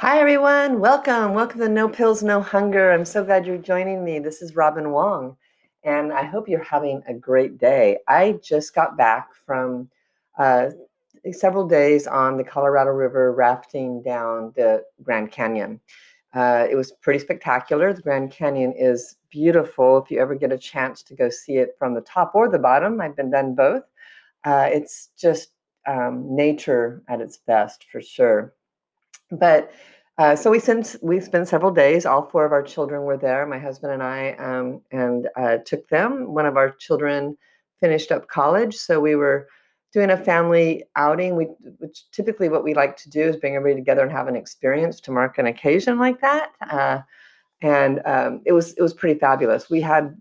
Hi everyone, welcome to No Pills, No Hunger. I'm so glad you're joining me. This is Robin Wong, and I hope you're having a great day. I just got back from several days on the Colorado River rafting down the Grand Canyon. It was pretty spectacular. The Grand Canyon is beautiful. If you ever get a chance to go see it from the top or the bottom, I've done both. It's just nature at its best for sure. But so we spent several days. All four of our children were there, my husband and I, and took them. One of our children finished up college, so we were doing a family outing, which typically what we like to do is bring everybody together and have an experience to mark an occasion like that. And it was pretty fabulous. We had,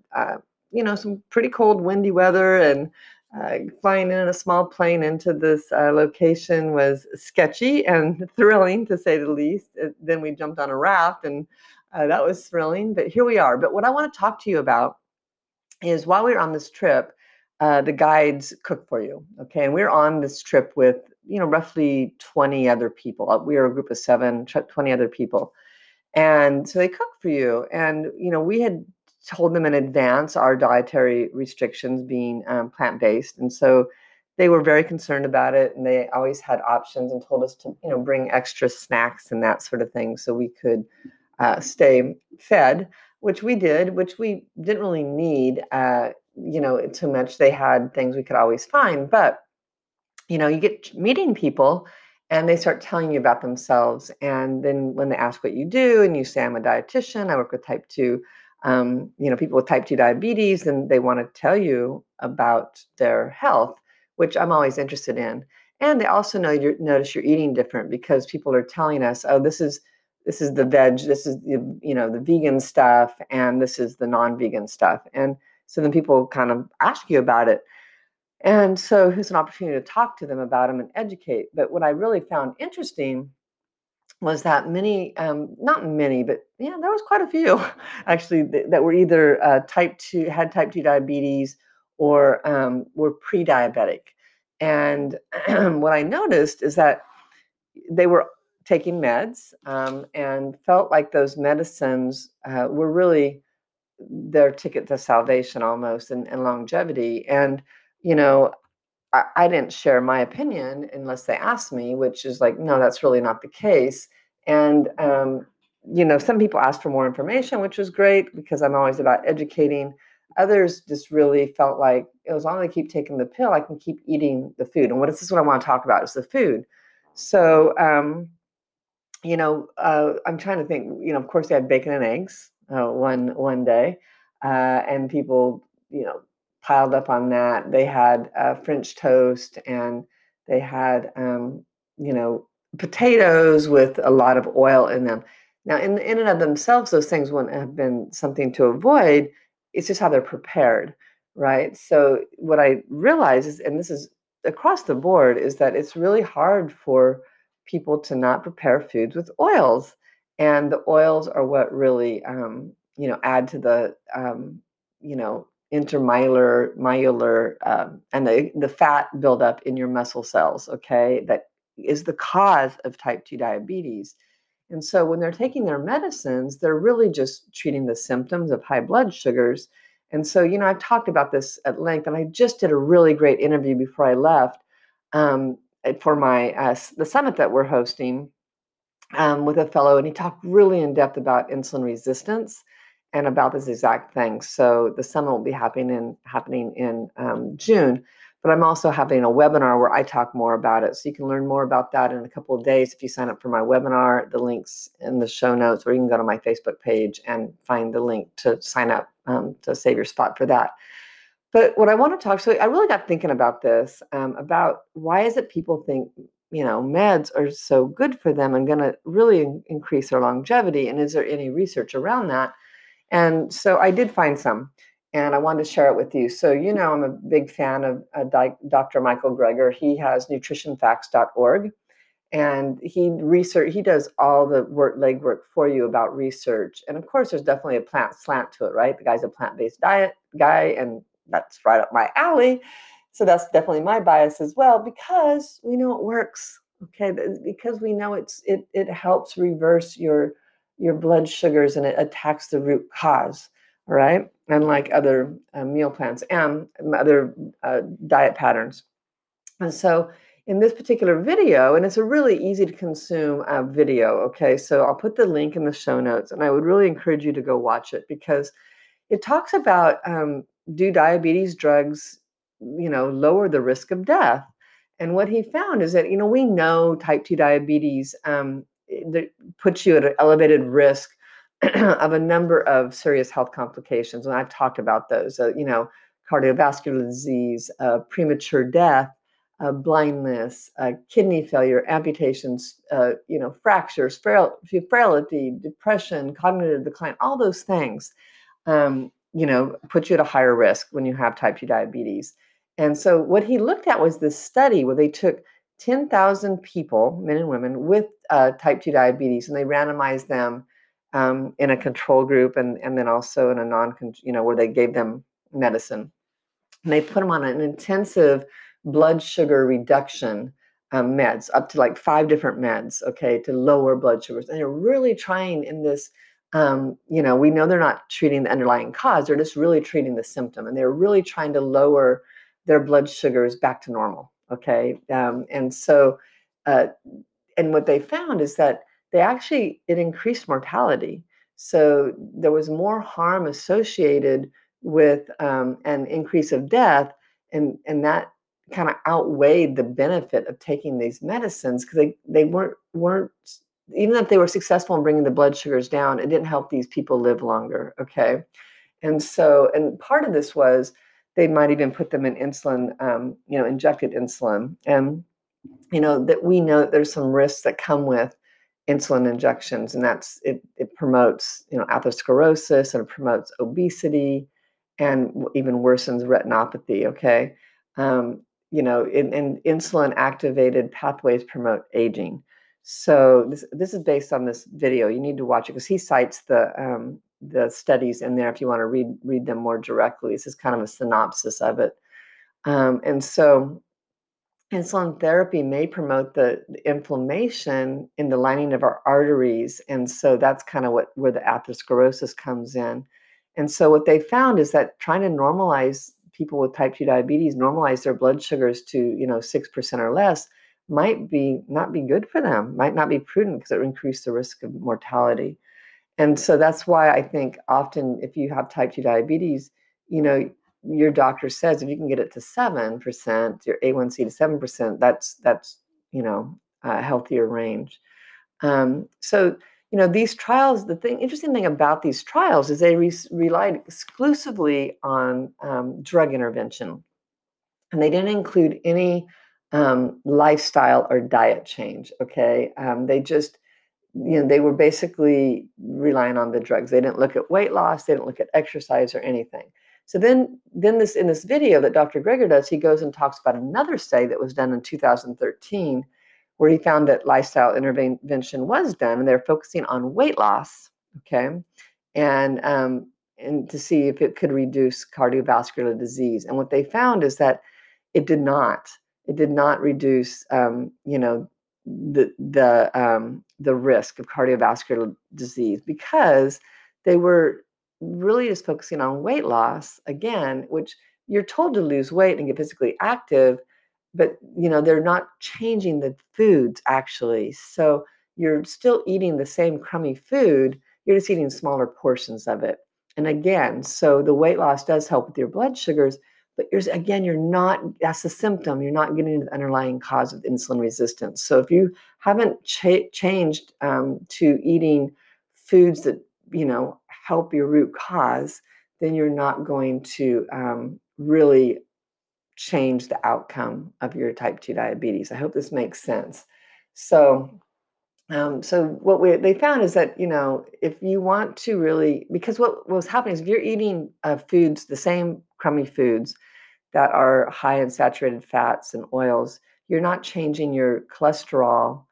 some pretty cold, windy weather, and flying in a small plane into this location was sketchy and thrilling, to say the least. Then we jumped on a raft, and that was thrilling, but here we are. But what I want to talk to you about is, while we were on this trip, the guides cook for you, okay? And we're on this trip with, roughly 20 other people. We are a group of 20 other people. And so they cook for you. And, we had told them in advance our dietary restrictions being plant-based. And so they were very concerned about it. And they always had options and told us to, bring extra snacks and that sort of thing so we could stay fed, which we did, which we didn't really need, too much. They had things we could always find, but, you get meeting people and they start telling you about themselves. And then when they ask what you do and you say, I'm a dietitian, I work with type 2, people with type 2 diabetes, and they want to tell you about their health, which I'm always interested in. And they also notice you're eating different, because people are telling us, oh, this is the veg, this is, the vegan stuff, and this is the non-vegan stuff. And so then people kind of ask you about it. And so here's an opportunity to talk to them about them and educate. But what I really found interesting was that there was quite a few actually that were either had type 2 diabetes or were pre-diabetic. And what I noticed is that they were taking meds and felt like those medicines were really their ticket to salvation almost, and longevity. And, I didn't share my opinion unless they asked me, which is like, no, that's really not the case. And, some people asked for more information, which was great because I'm always about educating. Others just really felt like, as long as I keep taking the pill, I can keep eating the food. And what I want to talk about is the food. So, I'm trying to think, of course they had bacon and eggs. One day, and people, piled up on that. They had French toast, and they had, potatoes with a lot of oil in them. Now, in and of themselves, those things wouldn't have been something to avoid. It's just how they're prepared, right? So what I realize is, and this is across the board, is that it's really hard for people to not prepare foods with oils. And the oils are what really, add to the, intercellular, and the fat buildup in your muscle cells, okay? That is the cause of type 2 diabetes. And so when they're taking their medicines, they're really just treating the symptoms of high blood sugars. And so, I've talked about this at length, and I just did a really great interview before I left, for my the summit that we're hosting with a fellow, and he talked really in depth about insulin resistance and about this exact thing. So the summit will be happening in June, but I'm also having a webinar where I talk more about it. So you can learn more about that in a couple of days if you sign up for my webinar. The link's in the show notes, or you can go to my Facebook page and find the link to sign up to save your spot for that. But what I want to talk, so I really got thinking about this, about why is it people think, you know, meds are so good for them and going to really increase their longevity, and is there any research around that? And so I did find some, and I wanted to share it with you. So, you know, I'm a big fan of Dr. Michael Greger. He has nutritionfacts.org, and he does all the legwork for you about research. And of course, there's definitely a plant slant to it, right? The guy's a plant-based diet guy, and that's right up my alley. So that's definitely my bias as well, because we know it works. Okay. Because we know it helps reverse your blood sugars, and it attacks the root cause. All right. Unlike other meal plans and other diet patterns. And so in this particular video, and it's a really easy to consume video. Okay. So I'll put the link in the show notes, and I would really encourage you to go watch it, because it talks about, do diabetes drugs, you know, lower the risk of death? And what he found is that, you know, we know type 2 diabetes puts you at an elevated risk of a number of serious health complications. And I've talked about those, you know, cardiovascular disease, premature death, blindness, kidney failure, amputations, you know, fractures, frailty, depression, cognitive decline, all those things. You know, put you at a higher risk when you have type 2 diabetes. And so what he looked at was this study where they took 10,000 people, men and women, with type 2 diabetes, and they randomized them in a control group and then also in a you know, where they gave them medicine. And they put them on an intensive blood sugar reduction meds, up to like 5 different meds, okay, to lower blood sugars. And they're really trying in this you know, we know they're not treating the underlying cause. They're just really treating the symptom, and they're really trying to lower their blood sugars back to normal. Okay. And so, and what they found is that it increased mortality. So there was more harm associated with, an increase of death, and that kind of outweighed the benefit of taking these medicines, because they weren't even if they were successful in bringing the blood sugars down, it didn't help these people live longer. Okay. And so, and part of this was they might even put them in insulin, you know, injected insulin. And, you know, that we know that there's some risks that come with insulin injections, and that's, it promotes, you know, atherosclerosis, and it promotes obesity, and even worsens retinopathy. Okay. You know, in insulin activated pathways promote aging. So this is based on this video. You need to watch it, because he cites the studies in there if you want to read them more directly. This is kind of a synopsis of it. And so insulin therapy may promote the inflammation in the lining of our arteries. And so that's kind of where the atherosclerosis comes in. And so what they found is that trying to normalize people with type 2 diabetes, normalize their blood sugars to, you know, 6% or less, might be not be good for them, might not be prudent, because it increased the risk of mortality. And so that's why I think often if you have type 2 diabetes, you know, your doctor says if you can get it to 7%, your A1C to 7%, that's you know, a healthier range. So, you know, these trials, interesting thing about these trials is they relied exclusively on drug intervention, and they didn't include any lifestyle or diet change. Okay. They just, you know, they were basically relying on the drugs. They didn't look at weight loss. They didn't look at exercise or anything. So then in this video that Dr. Greger does, he goes and talks about another study that was done in 2013, where he found that lifestyle intervention was done, and they're focusing on weight loss. Okay. And to see if it could reduce cardiovascular disease. And what they found is that it did not reduce, you know, the risk of cardiovascular disease, because they were really just focusing on weight loss again, which you're told to lose weight and get physically active, but you know, they're not changing the foods actually. So you're still eating the same crummy food. You're just eating smaller portions of it. And again, so the weight loss does help with your blood sugars, but you're not, that's the symptom. You're not getting the underlying cause of insulin resistance. So if you haven't changed to eating foods that, you know, help your root cause, then you're not going to really change the outcome of your type 2 diabetes. I hope this makes sense. So what they found is that, you know, if you want to really, because what was happening is if you're eating foods, the same crummy foods that are high in saturated fats and oils, you're not changing your cholesterol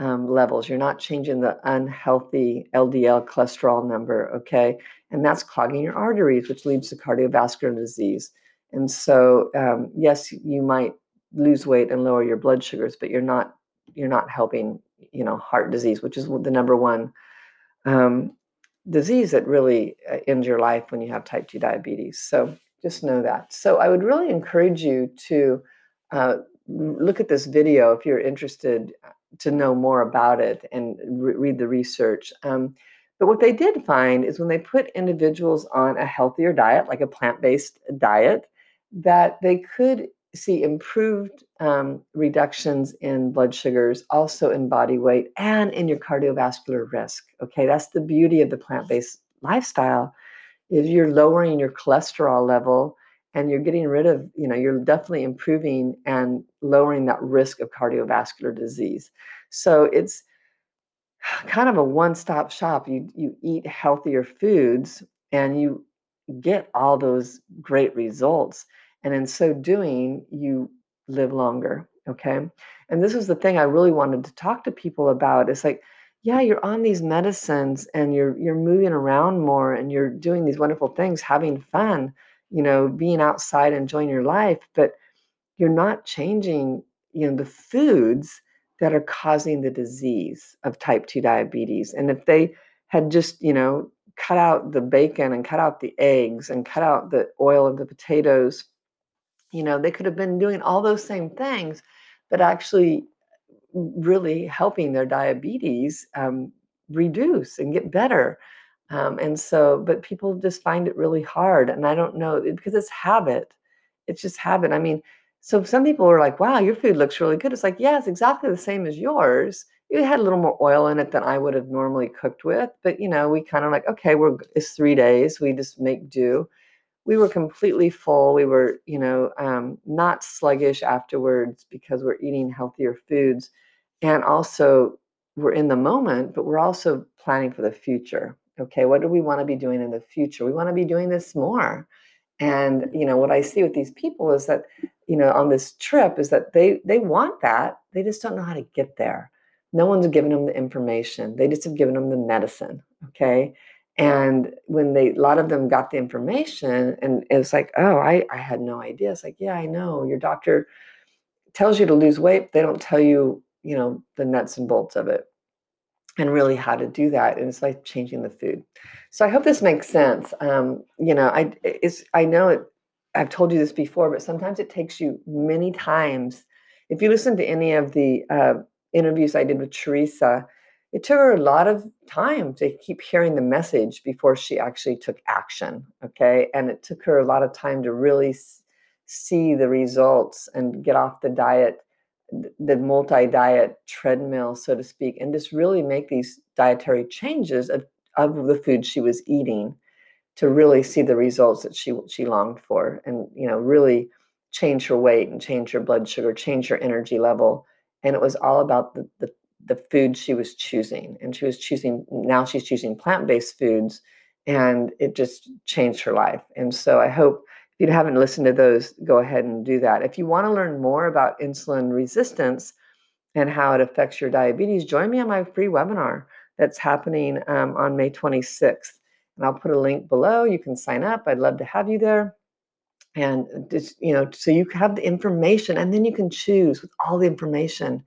levels. You're not changing the unhealthy LDL cholesterol number, okay? And that's clogging your arteries, which leads to cardiovascular disease. And so, yes, you might lose weight and lower your blood sugars, but you're not helping, you know, heart disease, which is the number one disease that really ends your life when you have type 2 diabetes. So just know that. So I would really encourage you to look at this video if you're interested to know more about it and read the research. But what they did find is when they put individuals on a healthier diet, like a plant-based diet, that they could see improved reductions in blood sugars, also in body weight, and in your cardiovascular risk. Okay, that's the beauty of the plant-based lifestyle, is you're lowering your cholesterol level and you're getting rid of, you know, you're definitely improving and lowering that risk of cardiovascular disease. So it's kind of a one-stop shop. You eat healthier foods and you get all those great results. And in so doing, you live longer, okay? And this was the thing I really wanted to talk to people about. It's like, yeah, you're on these medicines and you're moving around more and you're doing these wonderful things, having fun, you know, being outside, enjoying your life, but you're not changing, you know, the foods that are causing the disease of type 2 diabetes. And if they had just, you know, cut out the bacon and cut out the eggs and cut out the oil of the potatoes, you know, they could have been doing all those same things, but actually really helping their diabetes reduce and get better. And so, but people just find it really hard. And I don't know, because it's habit. It's just habit. I mean, so some people are like, wow, your food looks really good. It's like, yeah, it's exactly the same as yours. It had a little more oil in it than I would have normally cooked with. But, you know, we kind of like, okay, it's 3 days. We just make do. We were completely full. We were, you know, not sluggish afterwards because we're eating healthier foods. And also we're in the moment, but we're also planning for the future. Okay, what do we want to be doing in the future? We want to be doing this more. And, you know, what I see with these people is that, you know, on this trip is that they want that. They just don't know how to get there. No one's given them the information. They just have given them the medicine. Okay. And when a lot of them got the information and it was like, oh, I had no idea. It's like, yeah, I know. Your doctor tells you to lose weight. They don't tell you, you know, the nuts and bolts of it and really how to do that. And it's like changing the food. So I hope this makes sense. You know, I know it, I've told you this before, but sometimes it takes you many times. If you listen to any of the, interviews I did with Teresa, it took her a lot of time to keep hearing the message before she actually took action. Okay. And it took her a lot of time to really see the results and get off the diet, the multi-diet treadmill, so to speak, and just really make these dietary changes of the food she was eating to really see the results that she longed for and, you know, really change her weight and change her blood sugar, change her energy level. And it was all about the food she was choosing. And she was choosing, now she's choosing plant-based foods, and it just changed her life. And so I hope if you haven't listened to those, go ahead and do that. If you want to learn more about insulin resistance and how it affects your diabetes, join me on my free webinar that's happening on May 26th. And I'll put a link below. You can sign up. I'd love to have you there. And just, you know, so you have the information and then you can choose with all the information.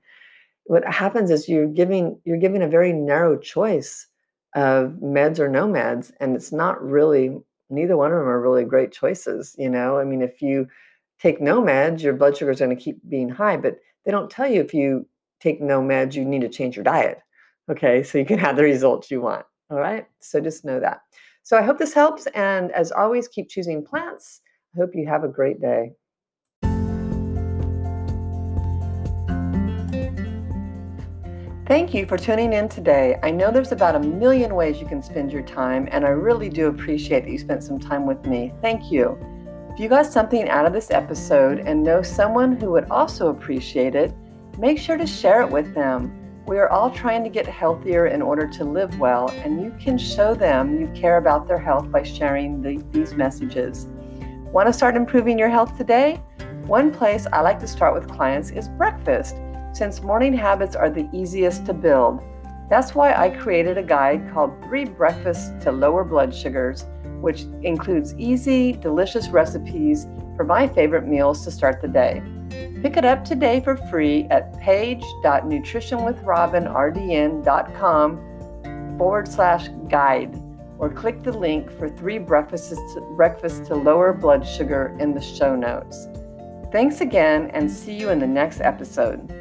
What happens is you're giving a very narrow choice of meds or no meds. And it's not really, neither one of them are really great choices. You know, I mean, if you take no meds, your blood sugar is going to keep being high, but they don't tell you if you take no meds, you need to change your diet. Okay, so you can have the results you want. All right, so just know that. So I hope this helps. And as always, keep choosing plants. I hope you have a great day. Thank you for tuning in today. I know there's about 1 million ways you can spend your time, and I really do appreciate that you spent some time with me. Thank you. If you got something out of this episode and know someone who would also appreciate it, make sure to share it with them. We are all trying to get healthier in order to live well, and you can show them you care about their health by sharing these messages. Want to start improving your health today? One place I like to start with clients is breakfast, since morning habits are the easiest to build. That's why I created a guide called 3 Breakfasts to Lower Blood Sugars, which includes easy, delicious recipes for my favorite meals to start the day. Pick it up today for free at page.nutritionwithrobinrdn.com/guide, or click the link for 3 breakfasts to lower blood sugar in the show notes. Thanks again, and see you in the next episode.